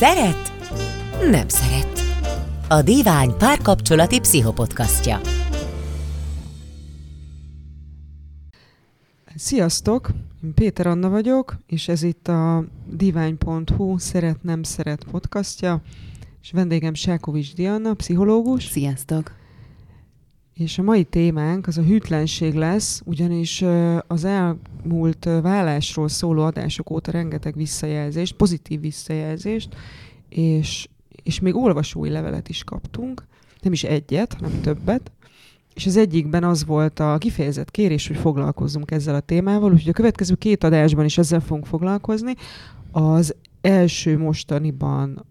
Szeret? Nem szeret. A Divány párkapcsolati pszichopodcastja. Sziasztok! Én Péter Anna vagyok, és ez itt a divány.hu Szeret, nem szeret podcastja, és vendégem Sákovics Diana, pszichológus. Sziasztok! És a mai témánk az a hűtlenség lesz, ugyanis az elmúlt válásról szóló adások óta rengeteg visszajelzést, pozitív visszajelzést, és még olvasói levelet is kaptunk, nem is egyet, hanem többet, és az egyikben az volt a kifejezett kérés, hogy foglalkozzunk ezzel a témával, úgyhogy a következő 2 adásban is ezzel fogunk foglalkozni. Az első mostaniban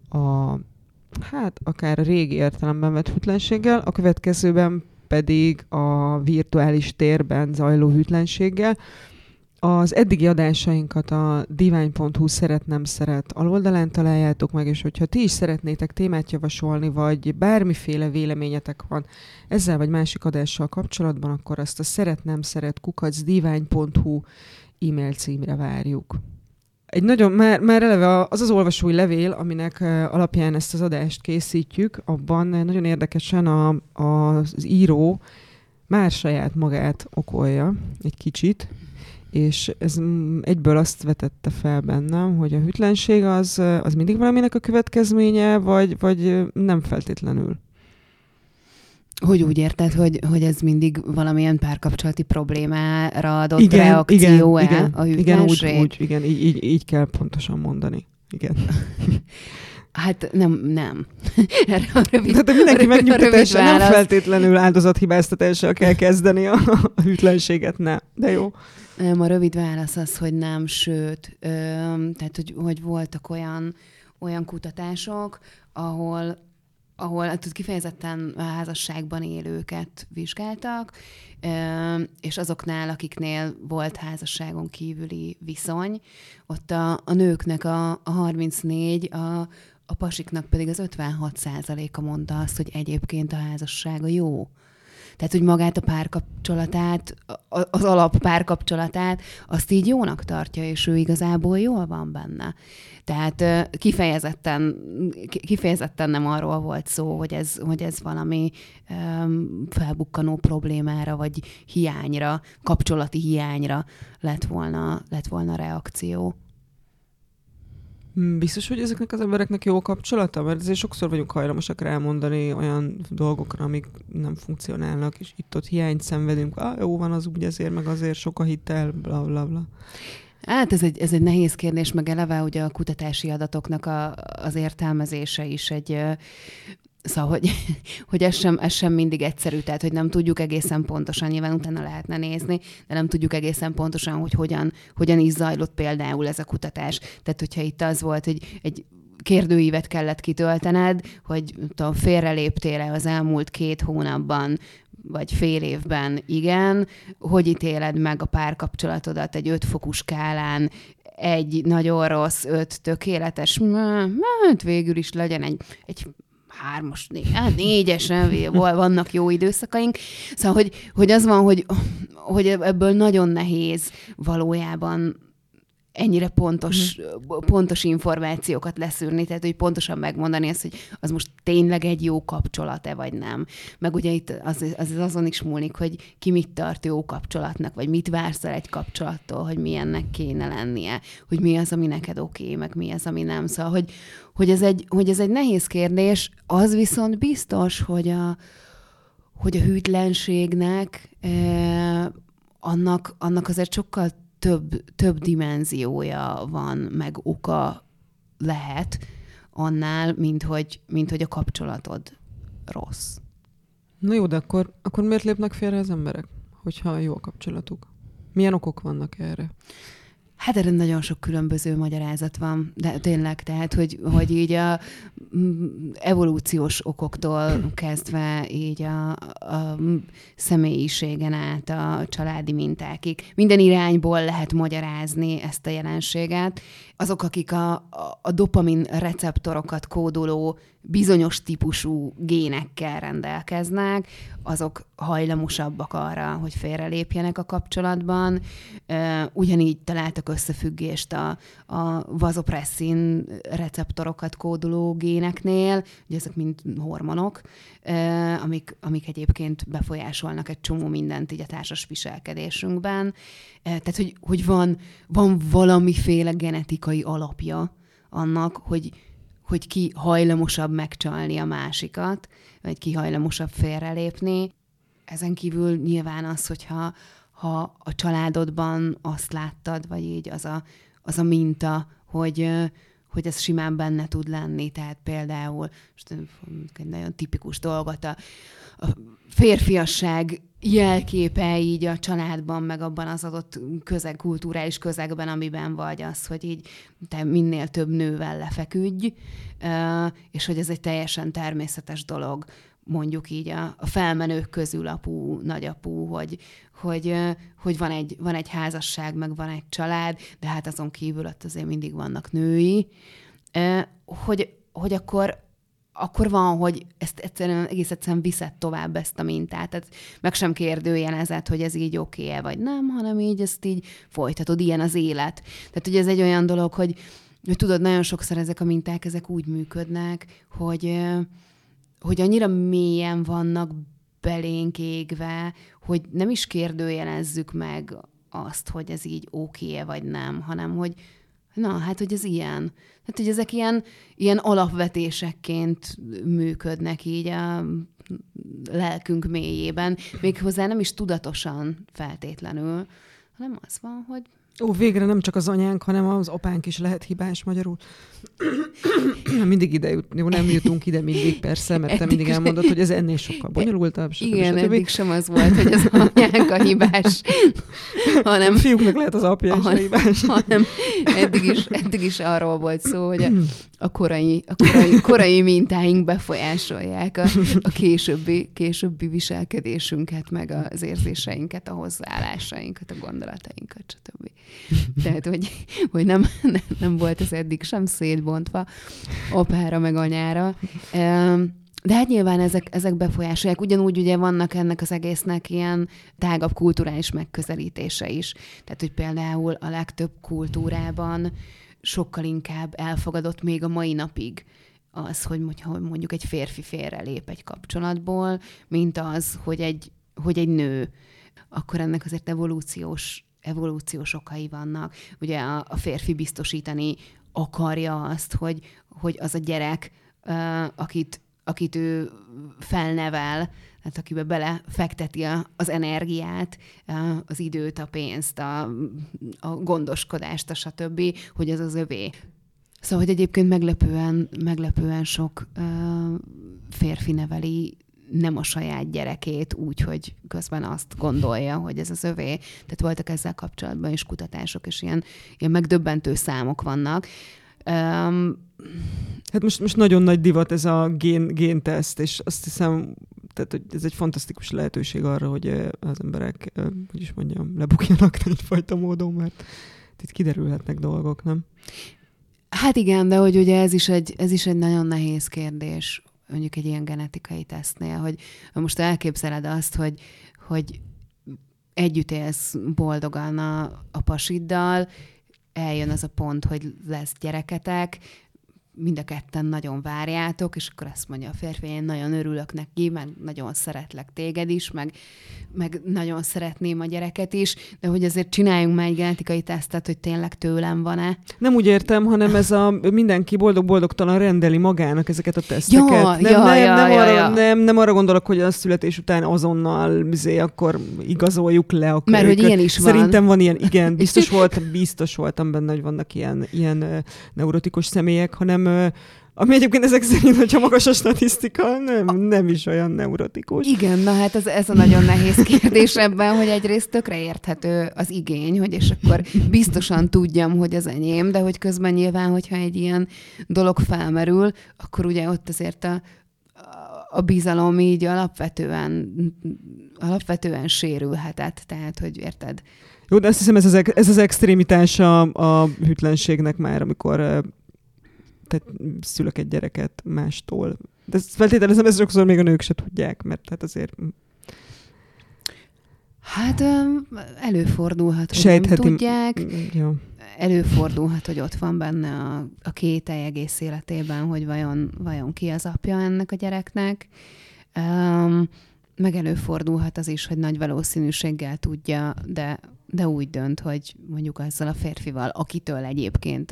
akár a régi értelemben vett hűtlenséggel, a következőben pedig a virtuális térben zajló hűtlenséggel. Az eddigi adásainkat a divány.hu Szeret, nem szeret aloldalán találjátok meg, és hogyha ti is szeretnétek témát javasolni, vagy bármiféle véleményetek van ezzel vagy másik adással kapcsolatban, akkor azt a szeretnemszeret@divány.hu e-mail címre várjuk. Egy nagyon, már eleve az az olvasói levél, aminek alapján ezt az adást készítjük, abban nagyon érdekesen az író már saját magát okolja egy kicsit, és ez egyből azt vetette fel bennem, hogy a hűtlenség az mindig valaminek a következménye, vagy nem feltétlenül. Hogy úgy érted, hogy ez mindig valamilyen párkapcsolati problémára adott reakció-e? Igen, úgy, így kell pontosan mondani. Igen. Hát nem. Tehát mindenki megnyugtatása, nem feltétlenül áldozathibáztatással kell kezdeni a hűtlenséget, nem. De jó. Nem, a rövid válasz az, hogy nem, sőt, tehát, hogy voltak olyan kutatások, ahol kifejezetten a házasságban élőket vizsgáltak, és azoknál, akiknél volt házasságon kívüli viszony, ott a nőknek a 34, a pasiknak pedig az 56%-a mondta azt, hogy egyébként a házassága jó. Tehát, hogy magát a párkapcsolatát, az alap párkapcsolatát, azt így jónak tartja, és ő igazából jól van benne. Tehát kifejezetten nem arról volt szó, hogy ez valami felbukkanó problémára, vagy hiányra, kapcsolati hiányra lett volna reakció. Biztos, hogy ezeknek az embereknek jó kapcsolata? Mert azért sokszor vagyunk hajlamosak rámondani olyan dolgokra, amik nem funkcionálnak, és itt-ott hiányt szenvedünk. Jó van az úgy ezért, meg azért sok a hitel, bla bla bla. Hát ez egy nehéz kérdés, meg eleve ugye a kutatási adatoknak az értelmezése is egy... Szóval, hogy ez sem mindig egyszerű, tehát, hogy nem tudjuk egészen pontosan, nyilván utána lehetne nézni, de nem tudjuk egészen pontosan, hogy hogyan is zajlott például ez a kutatás. Tehát, hogyha itt az volt, hogy egy kérdőívet kellett kitöltened, hogy félreléptél-e az elmúlt 2 hónapban, vagy fél évben, igen, hogy ítéled meg a párkapcsolatodat egy 5 fokú skálán, 1 nagyon rossz, 5 tökéletes, hát végül is legyen egy 3-as, 4-es, vannak jó időszakaink. Szóval, hogy az van, hogy ebből nagyon nehéz valójában ennyire pontos információkat leszűrni, tehát, hogy pontosan megmondani azt, hogy az most tényleg egy jó kapcsolat-e, vagy nem. Meg ugye itt az azon is múlik, hogy ki mit tart jó kapcsolatnak, vagy mit vársz el egy kapcsolattól, hogy milyennek kéne lennie, hogy mi az, ami neked oké, meg mi az, ami nem. Szóval, hogy ez egy nehéz kérdés, az viszont biztos, hogy a hűtlenségnek annak azért sokkal több dimenziója van, meg oka lehet annál, mint hogy a kapcsolatod rossz. Na jó, de akkor miért lépnek félre az emberek, hogyha jó a kapcsolatuk? Milyen okok vannak erre? Hát erre nagyon sok különböző magyarázat van, de tényleg, tehát, hogy így a evolúciós okoktól kezdve így a személyiségen át a családi mintákig. Minden irányból lehet magyarázni ezt a jelenséget. Azok, akik a dopamin receptorokat kódoló bizonyos típusú génekkel rendelkeznek, azok hajlamosabbak arra, hogy félrelépjenek a kapcsolatban. Ugyanígy találtak tartottak összefüggést a vazopresszin receptorokat kódoló géneknél, ugye ezek mind hormonok, amik egyébként befolyásolnak egy csomó mindent így a társas viselkedésünkben. Tehát, hogy van valamiféle genetikai alapja annak, hogy ki hajlamosabb megcsalni a másikat, vagy ki hajlamosabb félrelépni. Ezen kívül nyilván az, hogyha a családodban azt láttad, vagy így az a minta, hogy ez simán benne tud lenni. Tehát például egy nagyon tipikus dolgot, a férfiasság jelképe így a családban, meg abban az adott kulturális közegben, amiben vagy, az, hogy így te minél több nővel lefeküdj, és hogy ez egy teljesen természetes dolog, mondjuk így a felmenők közül apu, nagyapu, hogy van egy házasság, meg van egy család, de hát azon kívül ott azért mindig vannak női, hogy akkor van, hogy ezt egész egyszerűen viszed tovább ezt a mintát. Tehát meg sem kérdőjelezed, hogy ez így oké-e, vagy nem, hanem így ezt így folytatod, ilyen az élet. Tehát ugye ez egy olyan dolog, hogy tudod, nagyon sokszor ezek a minták, ezek úgy működnek, hogy annyira mélyen vannak belénk égve, hogy nem is kérdőjelezzük meg azt, hogy ez így oké-e, vagy nem, hanem hogy na, hát, hogy ez ilyen. Hát, hogy ezek ilyen alapvetésekként működnek így a lelkünk mélyében. Méghozzá nem is tudatosan feltétlenül, hanem az van, hogy... Ó, végre nem csak az anyánk, hanem az apánk is lehet hibás magyarul. Mindig ide jut. Jó, nem jutunk ide mindig, persze, mert te mindig elmondod, hogy ez ennél sokkal bonyolultabb. Igen, eddig sem az volt, hogy az anyánk a hibás, hanem... A fiúknak lehet az apja is a hibás. Hanem eddig is arról volt szó, hogy a korai mintáink befolyásolják a későbbi viselkedésünket, meg az érzéseinket, a hozzáállásainkat, a gondolatainkat, stb. Tehát, hogy nem volt ez eddig sem szétbontva apára meg anyára. De hát nyilván ezek befolyásolják. Ugyanúgy ugye vannak ennek az egésznek ilyen tágabb kulturális megközelítése is. Tehát, hogy például a legtöbb kultúrában sokkal inkább elfogadott még a mai napig az, hogy mondjuk egy férfi félrelép egy kapcsolatból, mint az, hogy egy nő. Akkor ennek azért evolúciós okai vannak. Ugye a férfi biztosítani akarja azt, hogy az a gyerek, akit ő felnevel, tehát akibe belefekteti az energiát, az időt, a pénzt, a gondoskodást, stb., hogy az az övé. Szóval, hogy egyébként meglepően sok férfi neveli nem a saját gyerekét, úgyhogy közben azt gondolja, hogy ez az övé. Tehát voltak ezzel kapcsolatban is kutatások, és ilyen megdöbbentő számok vannak. Hát most nagyon nagy divat ez a génteszt, és azt hiszem, tehát, hogy ez egy fantasztikus lehetőség arra, hogy az emberek, hogy is mondjam, lebukjanak egyfajta módon, mert itt kiderülhetnek dolgok, nem? Hát igen, de hogy ugye ez is egy nagyon nehéz kérdés, mondjuk egy ilyen genetikai tesztnél, hogy most elképzeled azt, hogy együtt élsz boldogan a pasiddal, eljön az a pont, hogy lesz gyereketek, mind a ketten nagyon várjátok, és akkor azt mondja a férfi, én nagyon örülök neki, mert nagyon szeretlek téged is, meg nagyon szeretném a gyereket is, de hogy azért csináljunk már egy genetikai tesztet, hogy tényleg tőlem van-e. Nem úgy értem, hanem ez a mindenki boldog-boldogtalan rendeli magának ezeket a teszteket. Nem arra gondolok, hogy a születés után azonnal akkor igazoljuk le a köröket. Mert hogy ilyen is van. Szerintem van ilyen, igen, biztos voltam benne, hogy vannak ilyen neurotikus személyek, hanem ami egyébként ezek szerint, hogyha magas a statisztika, nem is olyan neurotikus. Igen, na hát ez a nagyon nehéz kérdés ebben, hogy egyrészt tökre érthető az igény, hogy és akkor biztosan tudjam, hogy az enyém, de hogy közben nyilván, hogyha egy ilyen dolog felmerül, akkor ugye ott azért a bizalom így alapvetően sérülhetett. Tehát, hogy érted? Jó, de azt hiszem ez az extrémitás a hűtlenségnek már, amikor... tehát szülök egy gyereket mástól. De feltételezem, ezt sokszor még a nők se tudják, mert hát azért... Hát előfordulhat, hogy nem tudják. Jó. előfordulhat, hogy ott van benne a kételj egész életében, hogy vajon ki az apja ennek a gyereknek. Meg előfordulhat az is, hogy nagy valószínűséggel tudja, de úgy dönt, hogy mondjuk azzal a férfival, akitől egyébként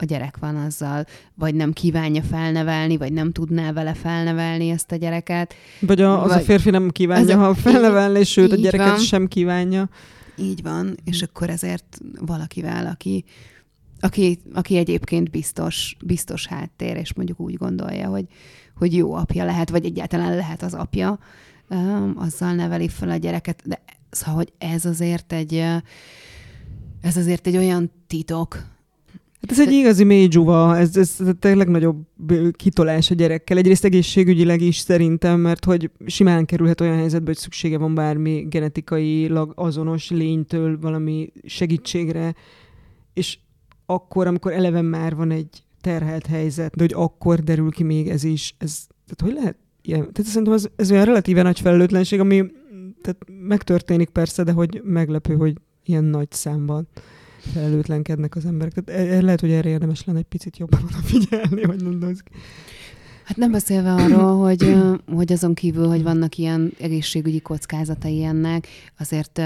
a gyerek van, azzal, vagy nem kívánja felnevelni, vagy nem tudná vele felnevelni ezt a gyereket. Vagy az a férfi nem kívánja felnevelni, sőt a gyereket van. Sem kívánja. Így van, és akkor ezért valakivel, aki egyébként biztos háttér, és mondjuk úgy gondolja, hogy jó apja lehet, vagy egyáltalán lehet az apja, azzal neveli fel a gyereket. De szóval, hogy ez azért egy olyan titok. Hát ez egy igazi mély dzsuva, ez a legnagyobb kitolás a gyerekkel. Egyrészt egészségügyileg is szerintem, mert hogy simán kerülhet olyan helyzetbe, hogy szüksége van bármi genetikailag azonos lénytől valami segítségre, és akkor, amikor eleve már van egy terhelt helyzet, de hogy akkor derül ki még ez is. Tehát hogy lehet ilyen? Tehát szerintem ez olyan relatíve nagy felelőtlenség, ami tehát megtörténik persze, de hogy meglepő, hogy ilyen nagy számban felelőtlenkednek az emberek. Tehát lehet, hogy erre érdemes lenne egy picit jobban odafigyelni, hogy mondom. Hát nem beszélve arról, hogy azon kívül, hogy vannak ilyen egészségügyi kockázatai ennek, azért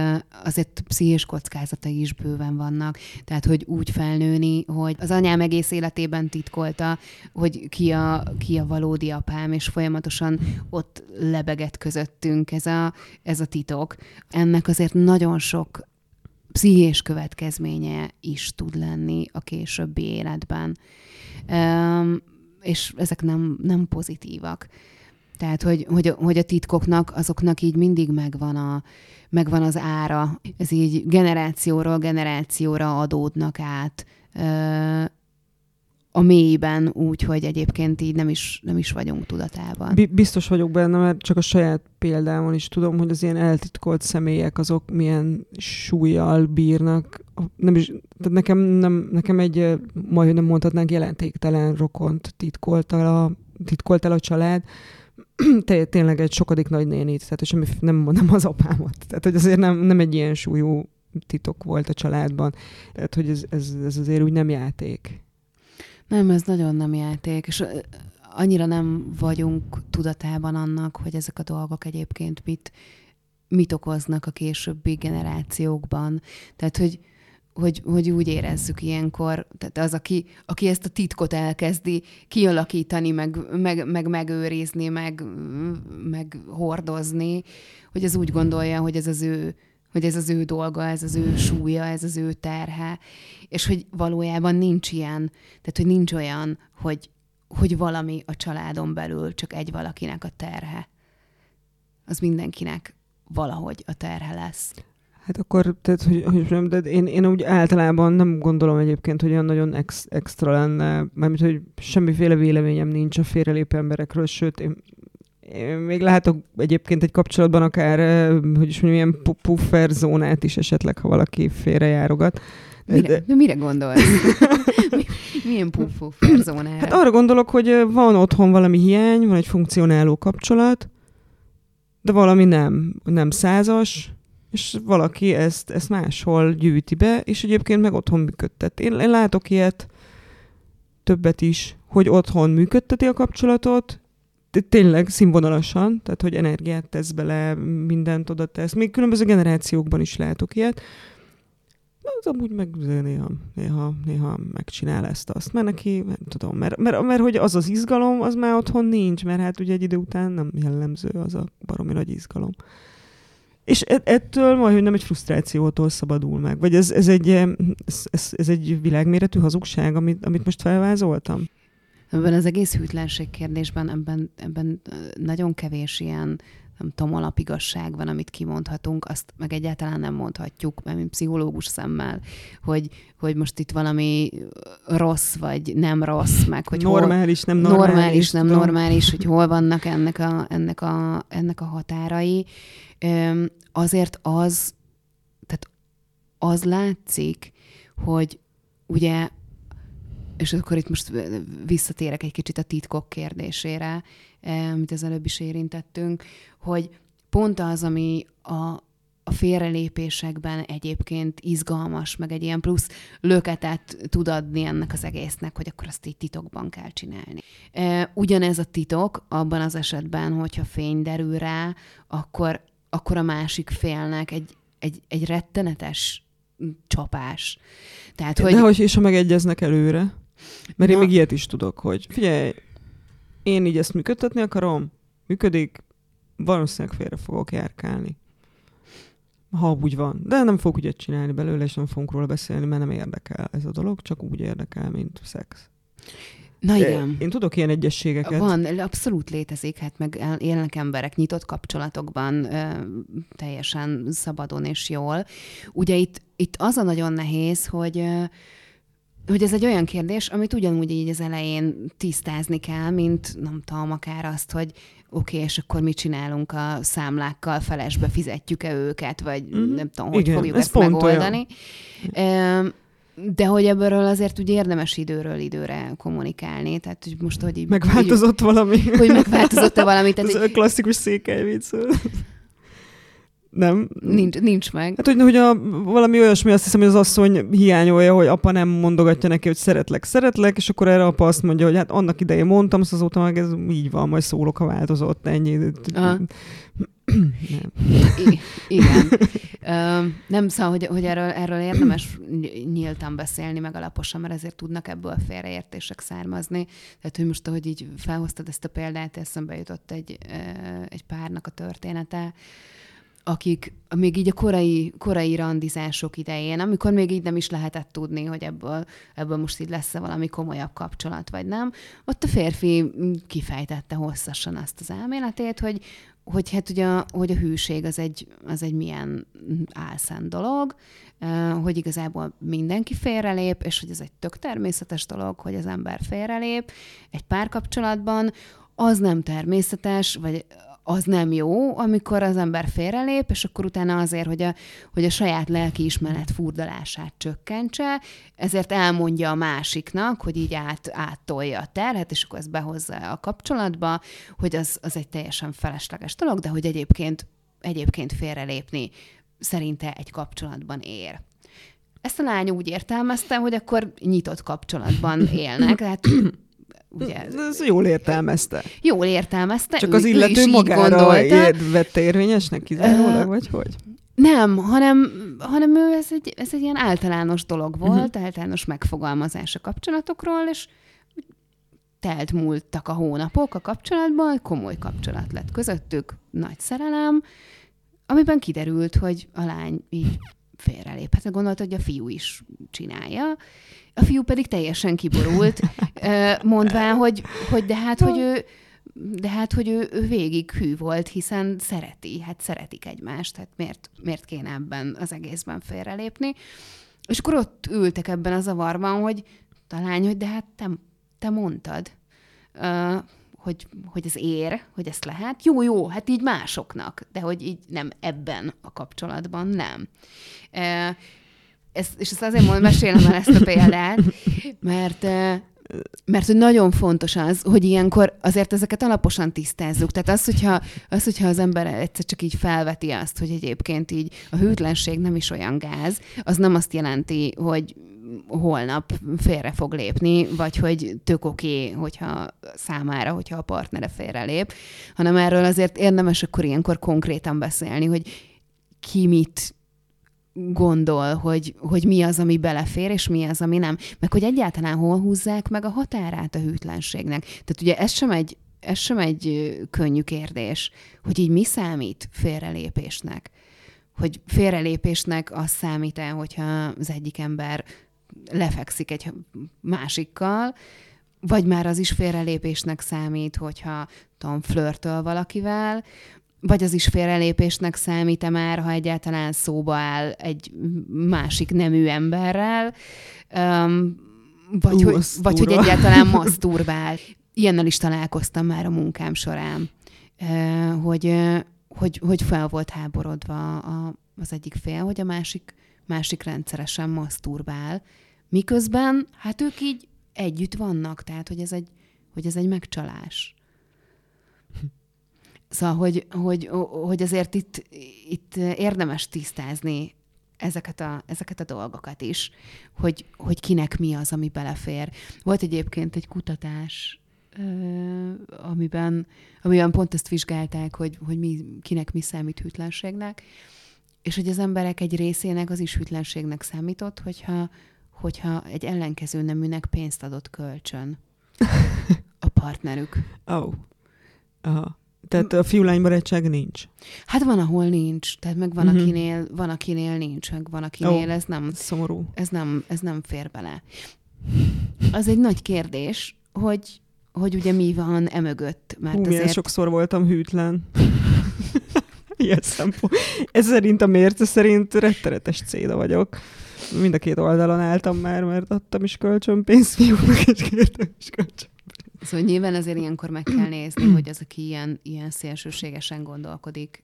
pszichés kockázatai is bőven vannak. Tehát, hogy úgy felnőni, hogy az anyám egész életében titkolta, hogy ki a valódi apám, és folyamatosan ott lebegett közöttünk ez a titok. Ennek azért nagyon sok pszichés következménye is tud lenni a későbbi életben. És ezek nem pozitívak. Tehát, hogy a titkoknak, azoknak így mindig megvan az ára. Ez így generációról generációra adódnak át a mélyben, úgyhogy egyébként így nem is vagyunk tudatában. Biztos vagyok benne, mert csak a saját példámon is tudom, hogy az ilyen eltitkolt személyek azok milyen súllyal bírnak. Nem is, tehát nekem egy, majdnem nem mondhatnánk, jelentéktelen rokont titkolt el a család. Tényleg egy sokadik nagynénit, tehát semmi, nem az apámat. Tehát, hogy azért nem egy ilyen súlyú titok volt a családban. Tehát, hogy ez azért úgy nem játék. Nem, ez nagyon nem játék, és annyira nem vagyunk tudatában annak, hogy ezek a dolgok egyébként mit okoznak a későbbi generációkban. Tehát, hogy úgy érezzük ilyenkor, tehát az, aki ezt a titkot elkezdi kialakítani, meg megőrizni, meg hordozni, hogy ez úgy gondolja, hogy ez az ő dolga, ez az ő súlya, ez az ő terhe, és hogy valójában nincs ilyen, tehát hogy nincs olyan, hogy valami a családon belül csak egy valakinek a terhe. Az mindenkinek valahogy a terhe lesz. Hát akkor, tehát, hogy én úgy általában nem gondolom egyébként, hogy olyan nagyon extra lenne, mármint, hogy semmiféle véleményem nincs a félrelépő emberekről, sőt, én még látok egyébként egy kapcsolatban akár, hogy is mondjam, ilyen pufferzónát is esetleg, ha valaki félrejárogat. Mire gondolsz? Milyen pufferzónára? Hát arra gondolok, hogy van otthon valami hiány, van egy funkcionáló kapcsolat, de valami nem százas, és valaki ezt máshol gyűjti be, és egyébként meg otthon működtet. Én látok ilyet többet is, hogy otthon működteti a kapcsolatot, tényleg színvonalasan, tehát hogy energiát tesz bele, mindent oda tesz. Még különböző generációkban is látok ilyet. De az amúgy meg néha megcsinál ezt-azt. Mert neki, nem tudom, mert hogy az az izgalom, az már otthon nincs, mert hát ugye egy idő után nem jellemző az a baromi nagy izgalom. És ettől majdhogy nem egy frusztrációtól szabadul meg. Vagy ez egy világméretű hazugság, amit most felvázoltam? Ebben az egész hűtlenség kérdésben ebben nagyon kevés ilyen, nem tudom, alapigasság van, amit kimondhatunk, azt meg egyáltalán nem mondhatjuk, mert mint pszichológus szemmel, hogy most itt valami rossz, vagy nem rossz, meg hogy normális, hol, nem normális, hogy hol vannak ennek a határai. Azért az látszik, hogy ugye, és akkor itt most visszatérek egy kicsit a titkok kérdésére, amit az előbb is érintettünk, hogy pont az, ami a a félrelépésekben egyébként izgalmas, meg egy ilyen plusz löketet tud adni ennek az egésznek, hogy akkor azt így titokban kell csinálni. Ugyanez a titok abban az esetben, hogyha fény derül rá, akkor a másik félnek egy rettenetes csapás. Tehát, hogy... És ha megegyeznek előre? Mert én még ilyet is tudok, hogy figyelj, én így ezt működtetni akarom, működik, valószínűleg félre fogok járkálni. Ha úgy van. De nem fogok ügyet csinálni belőle, és nem fogunk róla beszélni, mert nem érdekel ez a dolog, csak úgy érdekel, mint szex. Na igen. Én tudok ilyen egyességeket. Van, abszolút létezik, hát meg élnek emberek nyitott kapcsolatokban, teljesen szabadon és jól. Ugye itt az a nagyon nehéz, hogy ez egy olyan kérdés, amit ugyanúgy így az elején tisztázni kell, mint nem tudom, akár azt, hogy oké, és akkor mit csinálunk a számlákkal, felesbe fizetjük-e őket, vagy nem tudom, hogy fogjuk ezt megoldani. Olyan. De hogy ebből azért ugye érdemes időről időre kommunikálni. Tehát, hogy most, hogy így... Megváltozott valami. Hogy megváltozott-e valami. Tehát, ez a klasszikus Székely vicc. Nem? Nincs meg. Hát, hogy valami olyasmi, azt hiszem, hogy az asszony hiányolja, hogy apa nem mondogatja neki, hogy szeretlek, és akkor erre apa azt mondja, hogy hát annak idején mondtam, azt azóta meg ez így van, majd szólok, ha változott, ennyi. Igen. Nem, szóval, hogy erről érdemes nyíltan beszélni meg alaposan, mert ezért tudnak ebből félreértések származni. Tehát, hogy most, ahogy így felhoztad ezt a példát, eszembe jutott egy párnak a története, akik még így a korai randizások idején, amikor még így nem is lehetett tudni, hogy ebből most így lesz-e valami komolyabb kapcsolat, vagy nem, ott a férfi kifejtette hosszasan azt az elméletét, hogy hát ugye, hogy a hűség az egy milyen álszent dolog, hogy igazából mindenki félrelép, és hogy ez egy tök természetes dolog, hogy az ember félrelép egy párkapcsolatban, az nem természetes, vagy az nem jó, amikor az ember félrelép, és akkor utána azért, hogy a saját lelkiismeret furdalását csökkentse, ezért elmondja a másiknak, hogy így áttolja a terhet, és akkor ezt behozza a kapcsolatba, hogy az egy teljesen felesleges dolog, de hogy egyébként félrelépni szerinte egy kapcsolatban ér. Ezt a lány úgy értelmezte, hogy akkor nyitott kapcsolatban élnek, tehát... Ugye, ez jól értelmezte. Csak az illető magára vette érvényesnek kizárólag, vagy hogy? Nem, hanem ő ez egy ilyen általános dolog volt, általános megfogalmazás a kapcsolatokról, és telt múltak a hónapok a kapcsolatban, komoly kapcsolat lett közöttük, nagy szerelem, amiben kiderült, hogy a lány így félrelép. Hát gondolta, hogy a fiú is csinálja. A fiú pedig teljesen kiborult, mondván, hogy de hát, hogy ő végig hű volt, hiszen szeretik egymást, hát miért kéne ebben az egészben félrelépni. És akkor ott ültek ebben a zavarban, hogy a lány, hogy de hát te mondtad, hogy ez ér, hogy ezt lehet. Jó, hát így másoknak, de hogy így nem ebben a kapcsolatban, nem. És ezt azért mesélem el ezt a példát, mert nagyon fontos az, hogy ilyenkor azért ezeket alaposan tisztázzuk. Tehát hogyha az ember egyszer csak így felveti azt, hogy egyébként így a hűtlenség nem is olyan gáz, az nem azt jelenti, hogy holnap félre fog lépni, vagy hogy tök oké, hogyha számára, hogyha a partnere félrelép, hanem erről azért érdemes akkor ilyenkor konkrétan beszélni, hogy ki mit gondol, hogy mi az, ami belefér, és mi az, ami nem. Meg hogy egyáltalán hol húzzák meg a határát a hűtlenségnek. Tehát ugye ez sem egy könnyű kérdés, hogy így mi számít félrelépésnek. Hogy félrelépésnek az számít-e, hogyha az egyik ember lefekszik egy másikkal, vagy már az is félrelépésnek számít, hogyha flörtöl valakivel, vagy az is félrelépésnek számít-e már, ha egyáltalán szóba áll egy másik nemű emberrel, vagy hogy egyáltalán maszturbál. Ilyennel is találkoztam már a munkám során, hogy fel volt háborodva az egyik fél, hogy a másik rendszeresen maszturbál, miközben hát ők így együtt vannak, tehát hogy ez egy megcsalás. Szóval, hogy azért itt érdemes tisztázni ezeket a dolgokat is, hogy kinek mi az, ami belefér. Volt egyébként egy kutatás, amiben pont ezt vizsgálták, hogy kinek mi számít hűtlenségnek, és hogy az emberek egy részének az is hűtlenségnek számított, hogyha egy ellenkező neműnek pénzt adott kölcsön a partnerük. Oh. Aha. Tehát a fiú-lány barátság nincs? Hát van, ahol nincs. Tehát meg van, akinél nincs, meg van, akinél ez nem... Szomorú. Ez nem fér bele. Az egy nagy kérdés, hogy ugye mi van emögött. Milyen sokszor voltam hűtlen. Ilyen szempont. Ez szerint a mérce szerint rettenetes céda vagyok. Mind a két oldalon álltam már, mert adtam is kölcsönpénzt fiúnak, és kértem is kölcsön. Szóval nyilván azért ilyenkor meg kell nézni, hogy az, aki ilyen szélsőségesen gondolkodik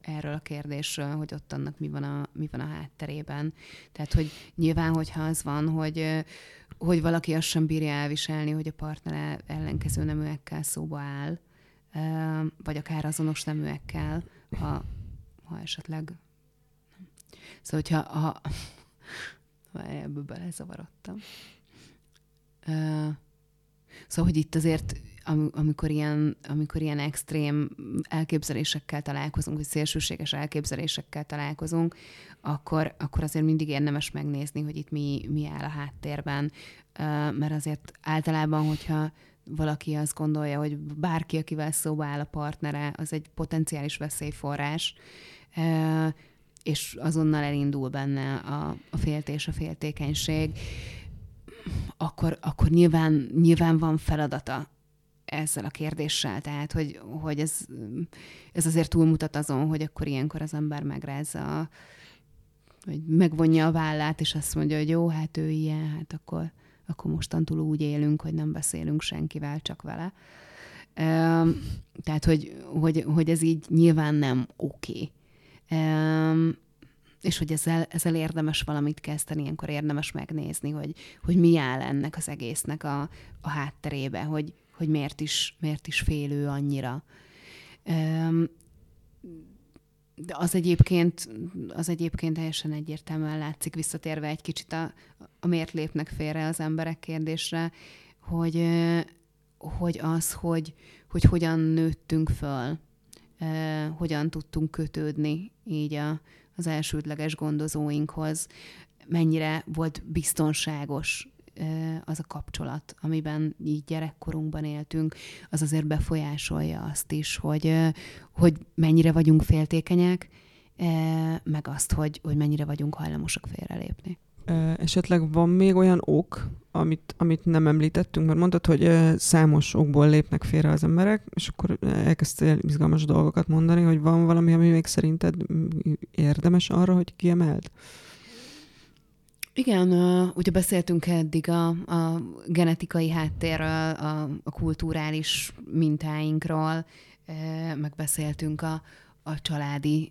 erről a kérdésről, hogy ott annak mi van a hátterében. Tehát, hogy nyilván, hogyha az van, hogy valaki azt sem bírja elviselni, hogy a partner ellenkező neműekkel szóba áll, vagy akár azonos neműekkel, ha esetleg... Szóval, hogyha ebből belezavarodtam... Szóval, hogy itt azért, amikor ilyen extrém elképzelésekkel találkozunk, vagy szélsőséges elképzelésekkel találkozunk, akkor azért mindig érdemes megnézni, hogy itt mi áll a háttérben. Mert azért általában, hogyha valaki azt gondolja, hogy bárki, akivel szóba áll a partnere, az egy potenciális veszélyforrás, és azonnal elindul benne a féltés, a féltékenység, akkor nyilván van feladata ezzel a kérdéssel. Tehát, hogy ez azért túlmutat azon, hogy akkor ilyenkor az ember megrázza, hogy megvonja a vállát, és azt mondja, hogy jó, hát ő ilyen, hát akkor mostantól úgy élünk, hogy nem beszélünk senkivel, csak vele. Tehát, hogy ez így nyilván nem oké. És hogy ezzel érdemes valamit kezdeni, ilyenkor érdemes megnézni, hogy mi áll ennek az egésznek a hátterébe, hogy miért is félő annyira. De az egyébként teljesen egyértelműen látszik, visszatérve egy kicsit a miért lépnek félre az emberek kérdésre, hogy hogyan nőttünk föl, hogyan tudtunk kötődni így az elsődleges gondozóinkhoz, mennyire volt biztonságos az a kapcsolat, amiben így gyerekkorunkban éltünk, az azért befolyásolja azt is, hogy mennyire vagyunk féltékenyek, meg azt, hogy mennyire vagyunk hajlamosak félrelépni. Esetleg van még olyan ok, amit nem említettünk, mert mondtad, hogy számos okból lépnek félre az emberek, és akkor elkezdtél izgalmas dolgokat mondani, hogy van valami, ami még szerinted érdemes arra, hogy kiemeld? Igen, ugye beszéltünk eddig a genetikai háttérről, a kulturális mintáinkról, megbeszéltünk a családi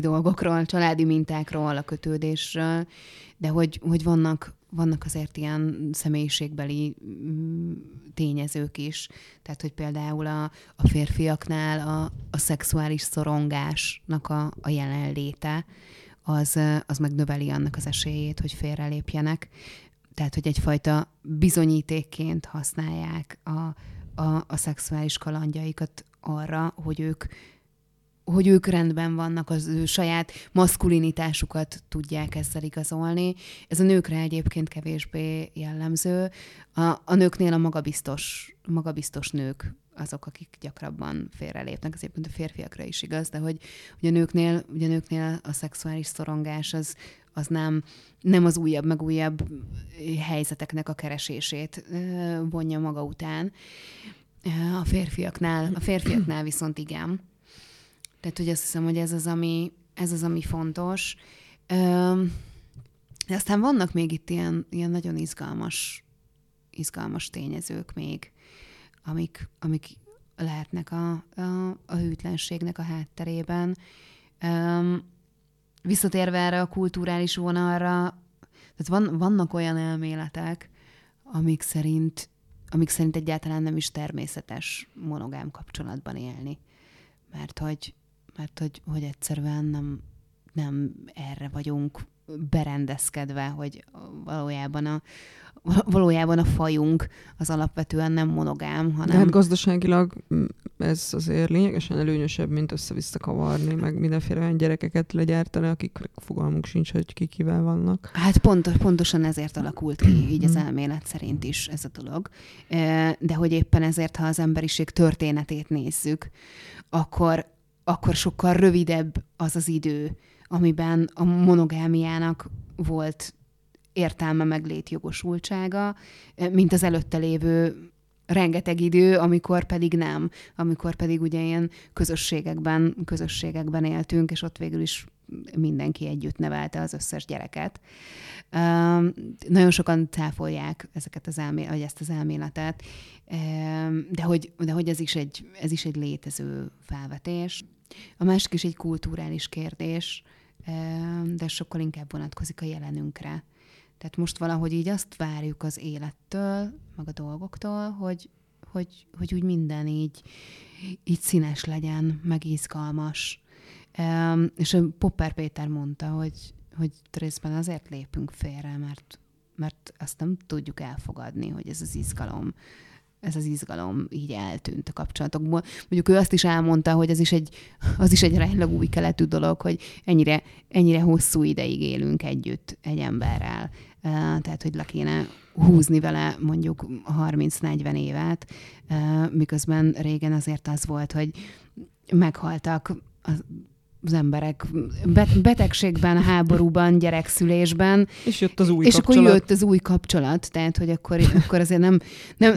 dolgokról, a családi mintákról, a kötődésről, de hogy vannak azért ilyen személyiségbeli tényezők is. Tehát, hogy például a férfiaknál a szexuális szorongásnak a jelenléte, az megnöveli annak az esélyét, hogy félrelépjenek. Tehát, hogy egyfajta bizonyítékként használják a szexuális kalandjaikat arra, hogy ők rendben vannak, az ő saját maszkulinitásukat tudják ezzel igazolni. Ez a nőkre egyébként kevésbé jellemző. A nőknél a magabiztos nők azok, akik gyakrabban félrelépnek. Ez egyébként a férfiakra is igaz, de hogy a nőknél a szexuális szorongás az nem az újabb meg újabb helyzeteknek a keresését vonja maga után. A férfiaknál viszont igen. Tehát, hogy azt hiszem, hogy ez az, ami fontos. De aztán vannak még itt ilyen nagyon izgalmas tényezők még, amik lehetnek a hűtlenségnek a hátterében. Visszatérve erre a kulturális vonalra, tehát vannak olyan elméletek, amik szerint egyáltalán nem is természetes monogám kapcsolatban élni. Mert hogy egyszerűen nem erre vagyunk berendezkedve, hogy valójában a fajunk az alapvetően nem monogám, hanem... De hát gazdaságilag ez azért lényegesen előnyösebb, mint össze-vissza kavarni, meg mindenféle olyan gyerekeket legyártani, akik fogalmunk sincs, hogy kikivel vannak. Hát pontosan ezért alakult ki így az elmélet szerint is ez a dolog. De hogy éppen ezért, ha az emberiség történetét nézzük, akkor sokkal rövidebb az az idő, amiben a monogámiának volt értelme meg létjogosultsága, mint az előtte lévő rengeteg idő, amikor pedig nem. Amikor pedig ugye ilyen közösségekben éltünk, és ott végül is mindenki együtt nevelte az összes gyereket. Nagyon sokan cáfolják ezt az elméletet, de hogy ez is egy létező felvetés. A másik is egy kulturális kérdés, de sokkal inkább vonatkozik a jelenünkre. Tehát most valahogy így azt várjuk az élettől, meg a dolgoktól, hogy úgy minden így színes legyen, meg izgalmas. És Popper Péter mondta, hogy részben azért lépünk félre, mert azt nem tudjuk elfogadni, hogy ez az izgalom így eltűnt a kapcsolatokból. Mondjuk ő azt is elmondta, hogy az is egy rejlag új keletű dolog, hogy ennyire hosszú ideig élünk együtt egy emberrel. Tehát, hogy le kéne húzni vele mondjuk 30-40 évet, miközben régen azért az volt, hogy meghaltak az emberek betegségben, háborúban, gyerekszülésben. És jött az új kapcsolat. És akkor jött az új kapcsolat, tehát, hogy akkor azért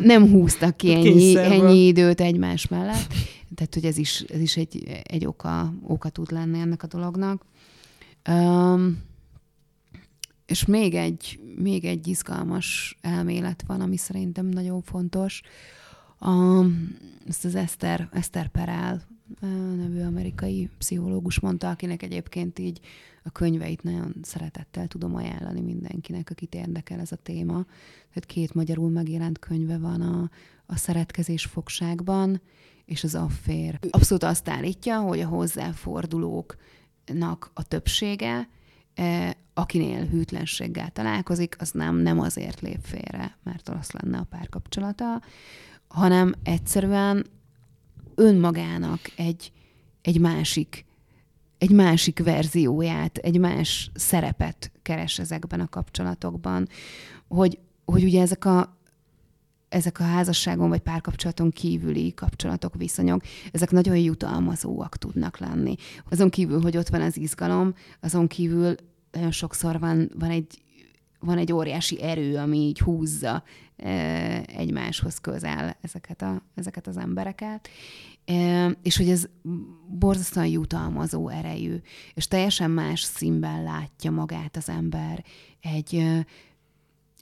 nem húztak ki ennyi időt egymás mellett. Tehát, hogy ez is egy oka tud lenni ennek a dolognak. És még egy izgalmas elmélet van, ami szerintem nagyon fontos. Ezt az Eszter Perel nevű amerikai pszichológus mondta, akinek egyébként így a könyveit nagyon szeretettel tudom ajánlani mindenkinek, akit érdekel ez a téma. Tehát 2 magyarul megjelent könyve van, a Szeretkezés fogságban és az Affér. Abszolút azt állítja, hogy a hozzáfordulóknak a többsége, akinél hűtlenséggel találkozik, az nem azért lép félre, mert az lenne a párkapcsolata, hanem egyszerűen önmagának egy másik verzióját, egy más szerepet keres ezekben a kapcsolatokban, hogy ugye ezek a házasságon vagy párkapcsolaton kívüli kapcsolatok, viszonyok, ezek nagyon jutalmazóak tudnak lenni. Azon kívül, hogy ott van az izgalom, azon kívül nagyon sokszor van egy óriási erő, ami így húzza egymáshoz közel ezeket az embereket, és hogy ez borzasztóan jutalmazó erejű, és teljesen más színben látja magát az ember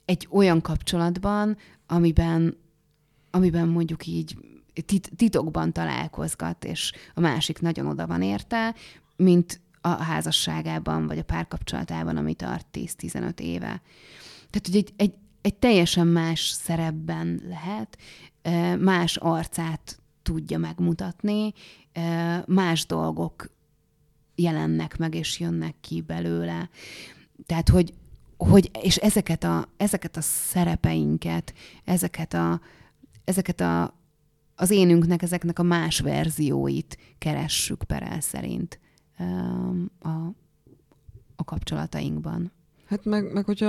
egy olyan kapcsolatban, amiben mondjuk így titokban találkozgat, és a másik nagyon oda van érte, mint a házasságában, vagy a párkapcsolatában, ami tart 10-15 éve. Tehát, hogy egy teljesen más szerepben lehet, más arcát tudja megmutatni, más dolgok jelennek meg, és jönnek ki belőle. Tehát, hogy és ezeket a szerepeinket, az énünknek, ezeknek a más verzióit keressük Perel szerint a kapcsolatainkban. Hát meg hogyha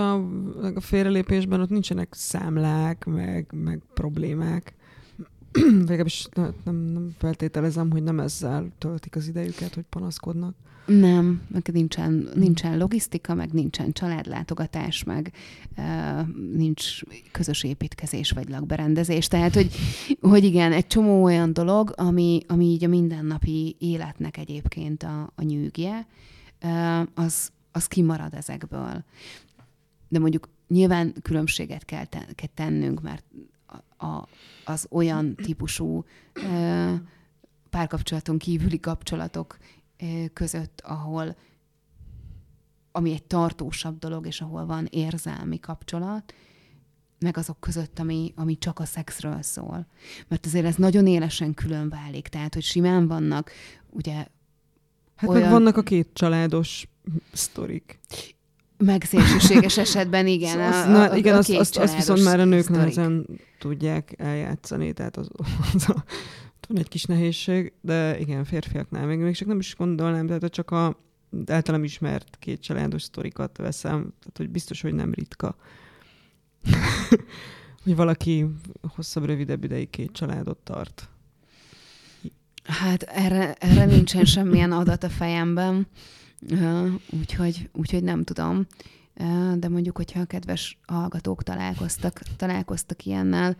a félrelépésben ott nincsenek számlák, meg problémák, legalábbis nem feltételezem, hogy nem ezzel töltik az idejüket, hogy panaszkodnak. Nem, meg nincsen logisztika, meg nincsen családlátogatás, meg nincs közös építkezés vagy lakberendezés. Tehát, hogy igen, egy csomó olyan dolog, ami így a mindennapi életnek egyébként a nyűgje, az kimarad ezekből. De mondjuk nyilván különbséget kell tennünk, mert az olyan típusú párkapcsolaton kívüli kapcsolatok között, ami egy tartósabb dolog, és ahol van érzelmi kapcsolat, meg azok között, ami csak a szexről szól. Mert azért ez nagyon élesen külön válik, tehát, hogy simán vannak, ugye... Hát olyan... meg vannak a két családos sztorik. Meg szélsőséges esetben, igen. Azt viszont már a nők nehezen tudják eljátszani, tehát az van egy kis nehézség, de igen, férfiaknál még csak nem is gondolnám, tehát csak a általam ismert két családos sztorikat veszem, tehát hogy biztos, hogy nem ritka. Hogy valaki hosszabb, rövidebb ideig két családot tart. Hát erre nincsen semmilyen adat a fejemben, úgyhogy nem tudom. De mondjuk, hogyha a kedves hallgatók találkoztak ilyennel,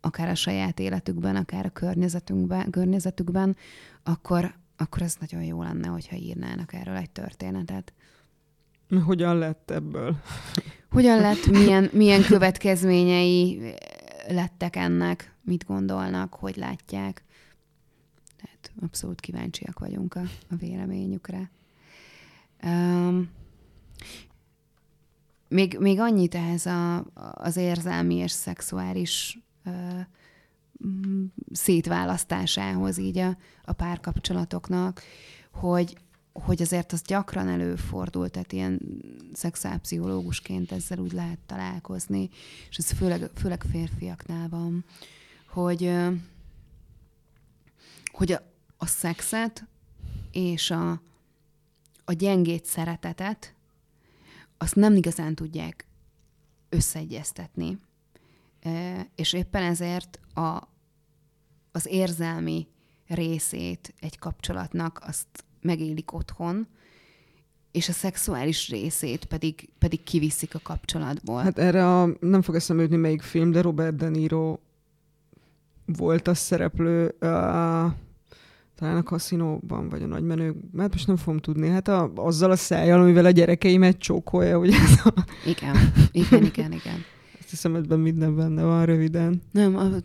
akár a saját életükben, akár a környezetükben, akkor ez nagyon jó lenne, hogyha írnának erről egy történetet. Hogyan lett ebből? Hogyan lett, milyen következményei lettek ennek, mit gondolnak, hogy látják. Tehát abszolút kíváncsiak vagyunk a véleményükre. Még annyit ehhez az érzelmi és szexuális szétválasztásához így a párkapcsolatoknak, hogy azért az gyakran előfordul, tehát ilyen szexuálpszichológusként ezzel úgy lehet találkozni, és ez főleg férfiaknál van, hogy a szexet és a gyengét szeretetet azt nem igazán tudják összeegyeztetni. És éppen ezért az érzelmi részét egy kapcsolatnak azt megélik otthon, és a szexuális részét pedig kiviszik a kapcsolatból. Hát erre nem fog eszembe jutni melyik film, de Robert De Niro volt a szereplő, talán a kaszinóban, vagy a nagymenők, mert most nem fogom tudni, hát azzal a szájjal, amivel a gyerekeimet csókolja, ugye? Igen. Szemedben minden benne van röviden. Nem,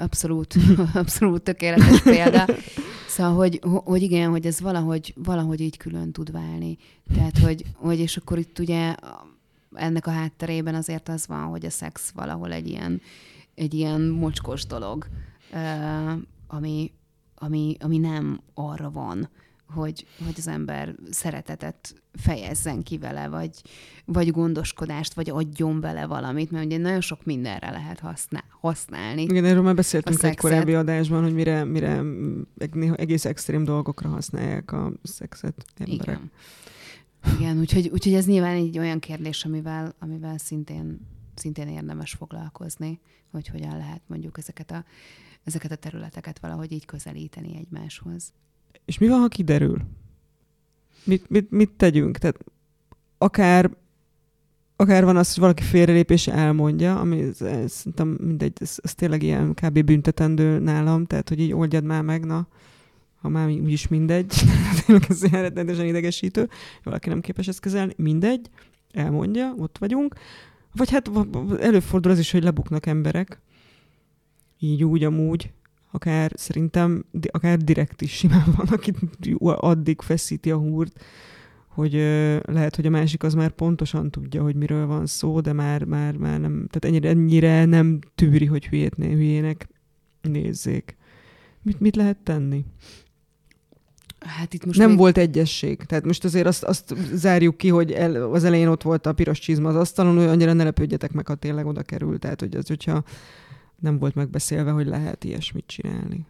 abszolút tökéletes példa. Szóval, hogy igen, hogy ez valahogy így külön tud válni. Tehát, hogy és akkor itt ugye ennek a hátterében azért az van, hogy a szex valahol egy ilyen mocskos dolog, ami nem arra van, hogy az ember szeretetet fejezzen ki vele, vagy gondoskodást, vagy adjon vele valamit, mert ugye nagyon sok mindenre lehet használni. Igen, erről már beszéltünk egy korábbi adásban, hogy mire egész extrém dolgokra használják a szexet emberek. Igen, úgyhogy ez nyilván egy olyan kérdés, amivel szintén érdemes foglalkozni, hogy hogyan lehet mondjuk ezeket a területeket valahogy így közelíteni egymáshoz. És mi van, ha kiderül? Mit tegyünk? Tehát akár van az, hogy valaki félrelépés elmondja, ami szerintem mindegy, ez tényleg ilyen kb. Büntetendő nálam, tehát hogy így oldjad már meg, na, ha már úgyis mindegy, tényleg ez ilyen rettenetesen idegesítő, valaki nem képes ezt kezelni, mindegy, elmondja, ott vagyunk. Vagy hát előfordul az is, hogy lebuknak emberek, így úgy, amúgy, akár szerintem, akár direkt is simán van, aki addig feszíti a húrt, hogy lehet, hogy a másik az már pontosan tudja, hogy miről van szó, de már nem, tehát ennyire nem tűri, hogy hülyének nézzék. Mit lehet tenni? Hát itt most nem volt egyesség. Tehát most azért azt zárjuk ki, hogy az elején ott volt a piros csizma az asztalon, hogy annyira ne lepődjetek meg, ha tényleg oda kerül. Tehát, hogy az, hogyha nem volt megbeszélve, hogy lehet ilyesmit csinálni.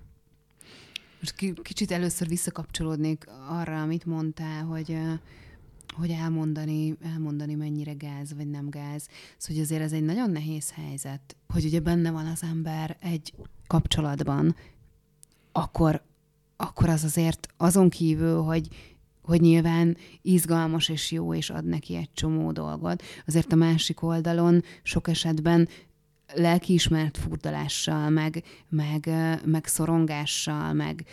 Most kicsit először visszakapcsolódnék arra, amit mondtál, hogy elmondani mennyire gáz, vagy nem gáz. Szóval, hogy azért ez egy nagyon nehéz helyzet, hogy ugye benne van az ember egy kapcsolatban, akkor az azért azon kívül, hogy nyilván izgalmas és jó, és ad neki egy csomó dolgot. Azért a másik oldalon sok esetben lelkiismeret furdalással, meg szorongással, meg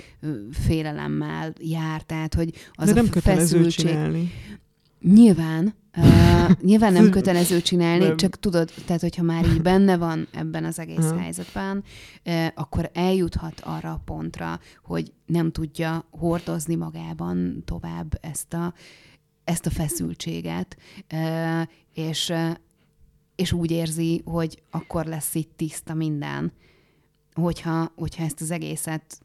félelemmel jár, tehát, hogy az de a nem kötelező csinálni. Nyilván nem kötelező csinálni, nem. Csak tudod, tehát, hogyha már így benne van ebben az egész helyzetben, akkor eljuthat arra a pontra, hogy nem tudja hordozni magában tovább ezt a feszültséget, és és úgy érzi, hogy akkor lesz itt tiszta minden, hogyha ezt az egészet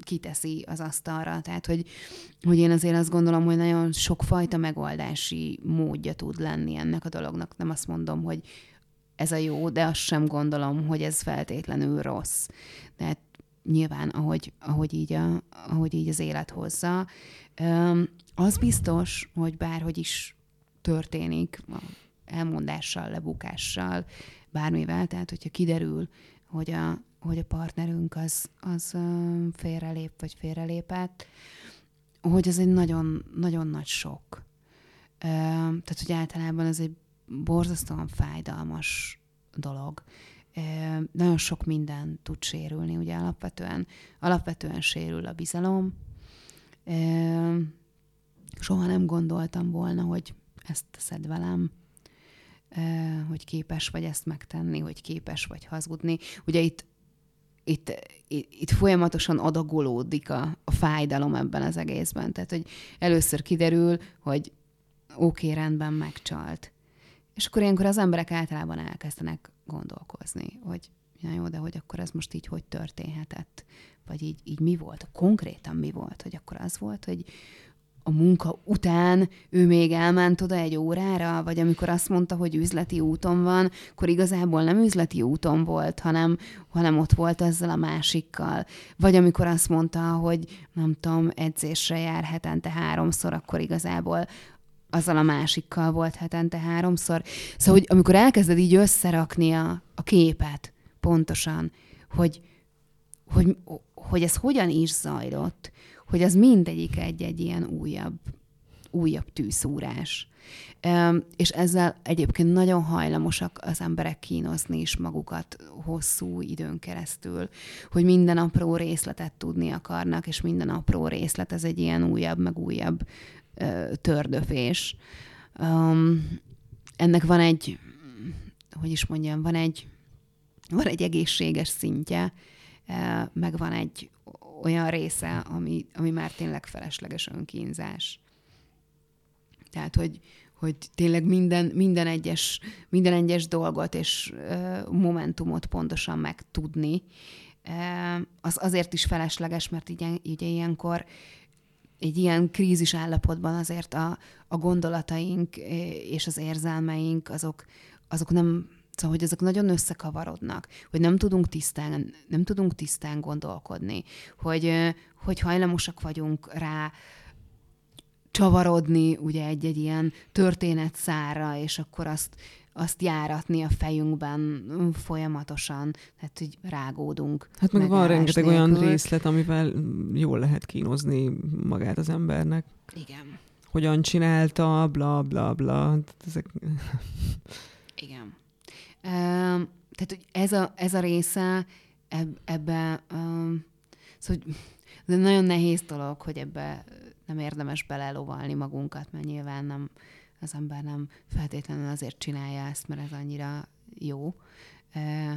kiteszi az asztalra. Tehát, hogy én azért azt gondolom, hogy nagyon sokfajta megoldási módja tud lenni ennek a dolognak. Nem azt mondom, hogy ez a jó, de azt sem gondolom, hogy ez feltétlenül rossz. Tehát nyilván, ahogy így az élet hozza. Az biztos, hogy bárhogy is történik, elmondással, lebukással, bármivel, tehát hogyha kiderül, hogy a partnerünk az félrelép, vagy félrelépett, hogy az egy nagyon, nagyon nagy sok. Tehát, hogy általában ez egy borzasztóan fájdalmas dolog. Nagyon sok minden tud sérülni, ugye alapvetően sérül a bizalom. Soha nem gondoltam volna, hogy ezt teszed velem, hogy képes vagy ezt megtenni, hogy képes vagy hazudni. Ugye itt folyamatosan adagolódik a fájdalom ebben az egészben. Tehát, hogy először kiderül, hogy oké, rendben, megcsalt. És akkor ilyenkor az emberek általában elkezdenek gondolkozni, hogy na jó, de hogy akkor ez most így hogy történhetett? Vagy így mi volt? Konkrétan mi volt? Hogy akkor az volt, hogy a munka után ő még elment oda egy órára, vagy amikor azt mondta, hogy üzleti úton van, akkor igazából nem üzleti úton volt, hanem ott volt ezzel a másikkal. Vagy amikor azt mondta, hogy nem tudom, edzésre jár hetente 3-szor, akkor igazából azzal a másikkal volt hetente 3-szor. Szóval, hogy amikor elkezded így összerakni a képet pontosan, hogy ez hogyan is zajlott, hogy az mindegyik egy ilyen újabb tűszúrás. És ezzel egyébként nagyon hajlamosak az emberek kínozni is magukat hosszú időn keresztül, hogy minden apró részletet tudni akarnak, és minden apró részlet ez egy ilyen újabb, meg újabb tördöfés. Ennek van egy, hogy is mondjam, van egy egészséges szintje, meg van egy olyan része, ami már tényleg felesleges önkínzás. Tehát, hogy tényleg minden egyes dolgot és momentumot pontosan megtudni, az azért is felesleges, mert ugye ilyenkor egy ilyen krízis állapotban azért a gondolataink és az érzelmeink azok nem... Szóval, hogy ezek nagyon összekavarodnak, hogy nem tudunk tisztán gondolkodni, hogy hajlamosak vagyunk rá csavarodni ugye egy ilyen történetszárra, és akkor azt járatni a fejünkben folyamatosan, tehát hogy rágódunk. Hát meg van rengeteg olyan részlet, amivel jól lehet kínozni magát az embernek. Igen. Hogyan csinálta, bla, bla, bla. Ezek... Igen. Tehát, hogy ez a része ebbe, szóval ez nagyon nehéz dolog, hogy ebbe nem érdemes belelovalni magunkat, mert nyilván nem, az ember nem feltétlenül azért csinálja ezt, mert ez annyira jó,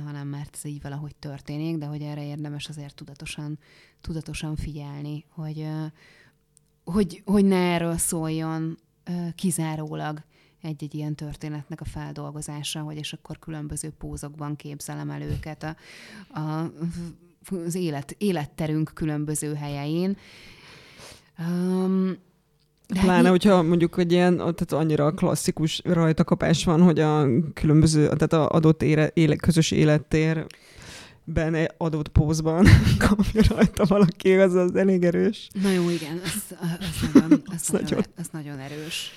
hanem mert ez így valahogy történik, de hogy erre érdemes azért tudatosan figyelni, hogy ne erről szóljon kizárólag egy-egy ilyen történetnek a feldolgozása, hogy és akkor különböző pózokban képzelem el őket az életterünk különböző helyein. Pláne, hogyha mondjuk egy ilyen, tehát annyira klasszikus rajtakapás van, hogy a különböző, tehát a adott közös élettérben adott pózban kapja rajta valaki, az elég erős. Na jó, igen, az nagyon erős.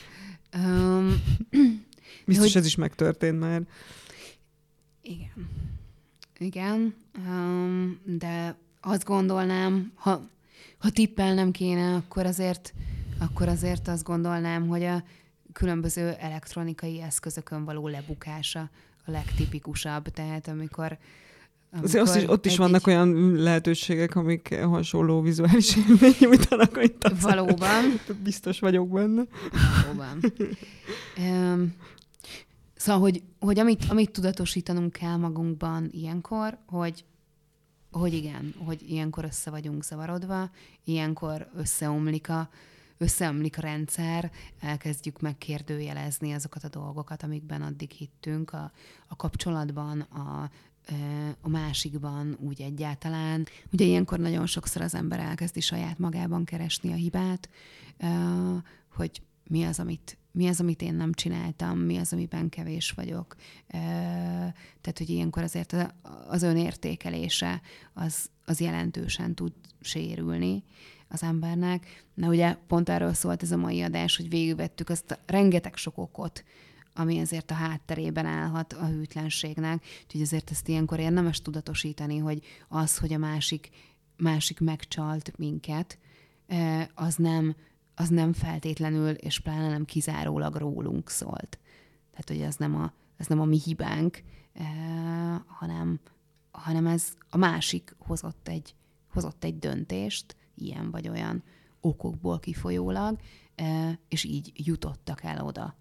Biztos ez is megtörtént már. Igen. De azt gondolnám, ha tippelnem kéne, akkor azért azt gondolnám, hogy a különböző elektronikai eszközökön való lebukása a legtipikusabb. Tehát azért ott is vannak olyan lehetőségek, amik hasonló vizuális élmény nyújtanak, hogy valóban. Biztos vagyok benne. Valóban. Szóval, hogy amit tudatosítanunk kell magunkban ilyenkor, hogy igen, hogy ilyenkor össze vagyunk zavarodva, ilyenkor összeomlik a összeomlik a rendszer, elkezdjük megkérdőjelezni azokat a dolgokat, amikben addig hittünk a kapcsolatban, a másikban úgy egyáltalán. Ugye ilyenkor nagyon sokszor az ember elkezdi saját magában keresni a hibát, hogy mi az, amit én nem csináltam, mi az, amiben kevés vagyok. Tehát, hogy ilyenkor azért az önértékelése az jelentősen tud sérülni az embernek. Na ugye pont erről szólt ez a mai adás, hogy végigvettük azt rengeteg sok okot, ami azért a hátterében állhat a hűtlenségnek. Úgyhogy azért ezt ilyenkor érdemes tudatosítani, hogy az, hogy a másik megcsalt minket, az nem feltétlenül, és pláne nem kizárólag rólunk szólt. Tehát, hogy az nem a mi hibánk, hanem ez a másik hozott egy döntést, ilyen vagy olyan okokból kifolyólag, és így jutottak el oda,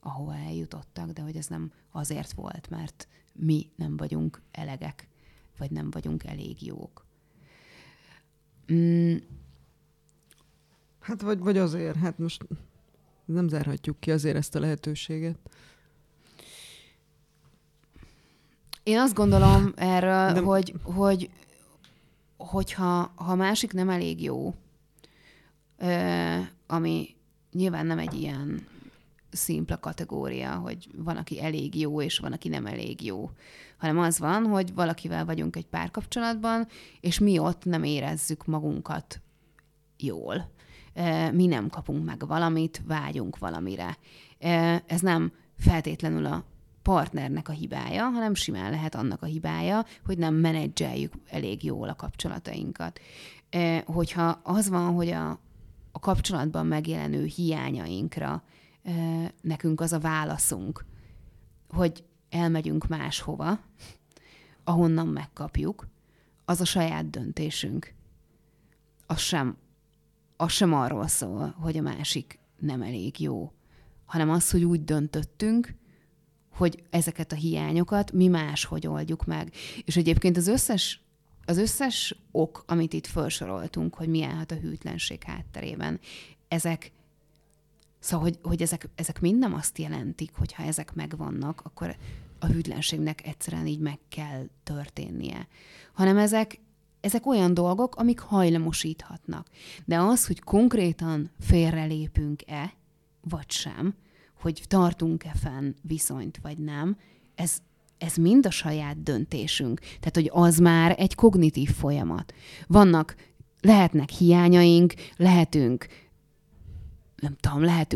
ahova eljutottak, de hogy ez nem azért volt, mert mi nem vagyunk elegek, vagy nem vagyunk elég jók. Hát vagy azért, hát most nem zárhatjuk ki azért ezt a lehetőséget. Én azt gondolom erről, hogyha másik nem elég jó, ami nyilván nem egy ilyen szimpla kategória, hogy van, aki elég jó, és van, aki nem elég jó, hanem az van, hogy valakivel vagyunk egy párkapcsolatban, és mi ott nem érezzük magunkat jól. Mi nem kapunk meg valamit, vágyunk valamire. Ez nem feltétlenül a partnernek a hibája, hanem simán lehet annak a hibája, hogy nem menedzseljük elég jól a kapcsolatainkat. Hogyha az van, hogy a kapcsolatban megjelenő hiányainkra nekünk az a válaszunk, hogy elmegyünk máshova, ahonnan megkapjuk, az a saját döntésünk. Az sem arról szól, hogy a másik nem elég jó, hanem az, hogy úgy döntöttünk, hogy ezeket a hiányokat mi máshogy oldjuk meg. És egyébként az összes ok, amit itt felsoroltunk, hogy mi állhat a hűtlenség hátterében, ezek mind nem azt jelentik, hogy ha ezek megvannak, akkor a hűtlenségnek egyszerűen így meg kell történnie. Hanem ezek olyan dolgok, amik hajlamosíthatnak. De az, hogy konkrétan félrelépünk-e, vagy sem, hogy tartunk-e fenn viszonyt, vagy nem, ez mind a saját döntésünk. Tehát, hogy az már egy kognitív folyamat. Lehetnek hiányaink, lehetünk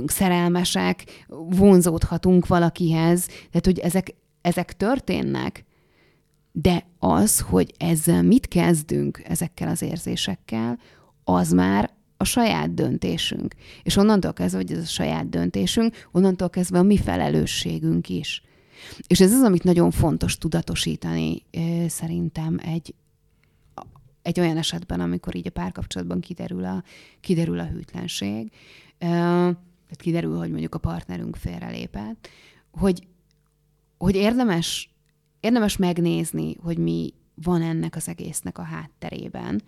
szerelmesek, vonzódhatunk valakihez, tehát, hogy ezek történnek. De az, hogy ezzel mit kezdünk, ezekkel az érzésekkel, az már a saját döntésünk. És onnantól kezdve, hogy ez a saját döntésünk, onnantól kezdve a mi felelősségünk is. És ez az, amit nagyon fontos tudatosítani szerintem egy olyan esetben, amikor így a párkapcsolatban kiderül a hűtlenség, kiderül, hogy mondjuk a partnerünk félrelépett, hogy érdemes megnézni, hogy mi van ennek az egésznek a hátterében.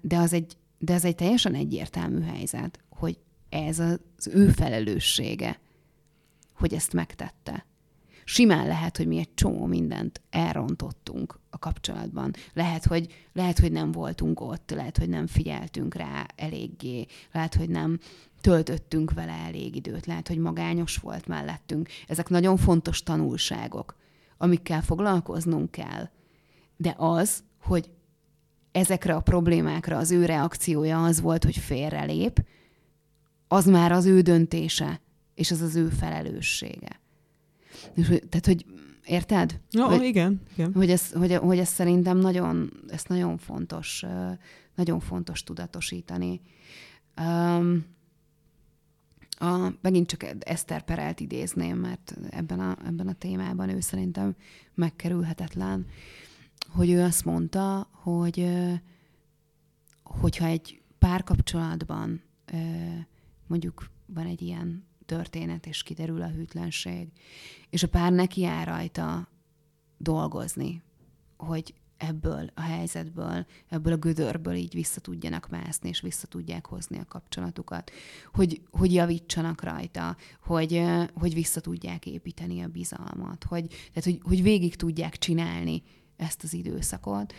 De ez egy teljesen egyértelmű helyzet, hogy ez az ő felelőssége, hogy ezt megtette. Simán lehet, hogy mi egy csomó mindent elrontottunk a kapcsolatban. Lehet, hogy nem voltunk ott, lehet, hogy nem figyeltünk rá eléggé, lehet, hogy nem töltöttünk vele elég időt, lehet, hogy magányos volt mellettünk. Ezek nagyon fontos tanulságok, amikkel foglalkoznunk kell. De az, hogy ezekre a problémákra az ő reakciója az volt, hogy félrelép, az már az ő döntése, és az az ő felelőssége. Tehát, hogy érted? No, hogy, igen. Hogy ez szerintem nagyon fontos, tudatosítani. Megint csak Eszter Perelt idézném, mert ebben a témában ő szerintem megkerülhetetlen, hogy ő azt mondta, hogy hogyha egy párkapcsolatban mondjuk van egy ilyen történet, és kiderül a hűtlenség, és a pár neki áll rajta dolgozni, hogy ebből a helyzetből, ebből a gödörből így vissza tudjanak mászni, és vissza tudják hozni a kapcsolatukat, hogy javítsanak rajta, hogy vissza tudják építeni a bizalmat, tehát hogy végig tudják csinálni ezt az időszakot,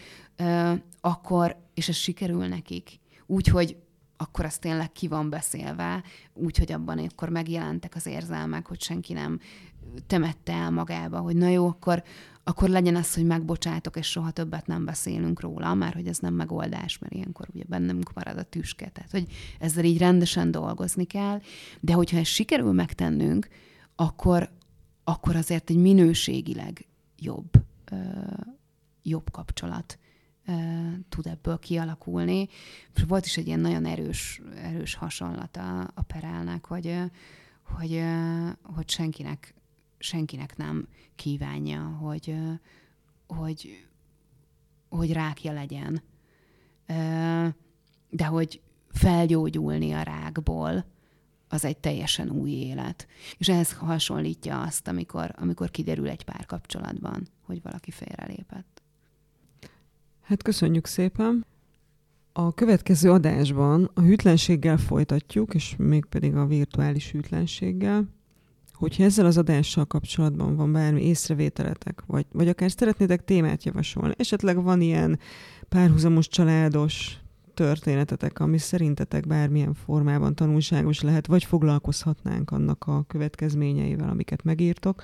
akkor, és ez sikerül nekik, úgyhogy akkor az tényleg ki van beszélve, úgyhogy abban akkor megjelentek az érzelmek, hogy senki nem temette el magába, hogy na jó, akkor legyen az, hogy megbocsátok, és soha többet nem beszélünk róla, mert hogy ez nem megoldás, mert ilyenkor ugye bennünk marad a tüske. Tehát, hogy ezzel így rendesen dolgozni kell, de hogyha ezt sikerül megtennünk, akkor azért egy minőségileg jobb kapcsolat tud ebből kialakulni. És volt is egy ilyen nagyon erős hasonlat a Perelnek, hogy senkinek nem kívánja, hogy rákja legyen. De hogy felgyógyulni a rákból, az egy teljesen új élet. És ehhez hasonlítja azt, amikor kiderül egy párkapcsolatban, hogy valaki félrelépett. Hát köszönjük szépen! A következő adásban a hűtlenséggel folytatjuk, és mégpedig a virtuális hűtlenséggel. Hogyha ezzel az adással kapcsolatban van bármi észrevételetek, vagy akár szeretnétek témát javasolni, esetleg van ilyen párhuzamos családos történetetek, ami szerintetek bármilyen formában tanulságos lehet, vagy foglalkozhatnánk annak a következményeivel, amiket megírtok,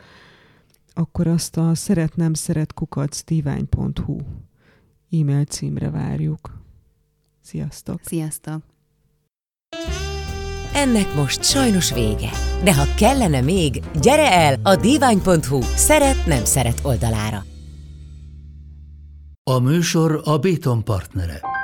akkor azt a szeretnem-szeret@divány.hu e-mail címre várjuk. Sziasztok! Sziasztok! Ennek most sajnos vége. De ha kellene még, gyere el a divány.hu szeret-nem-szeret oldalára. A műsor a Béton partnere.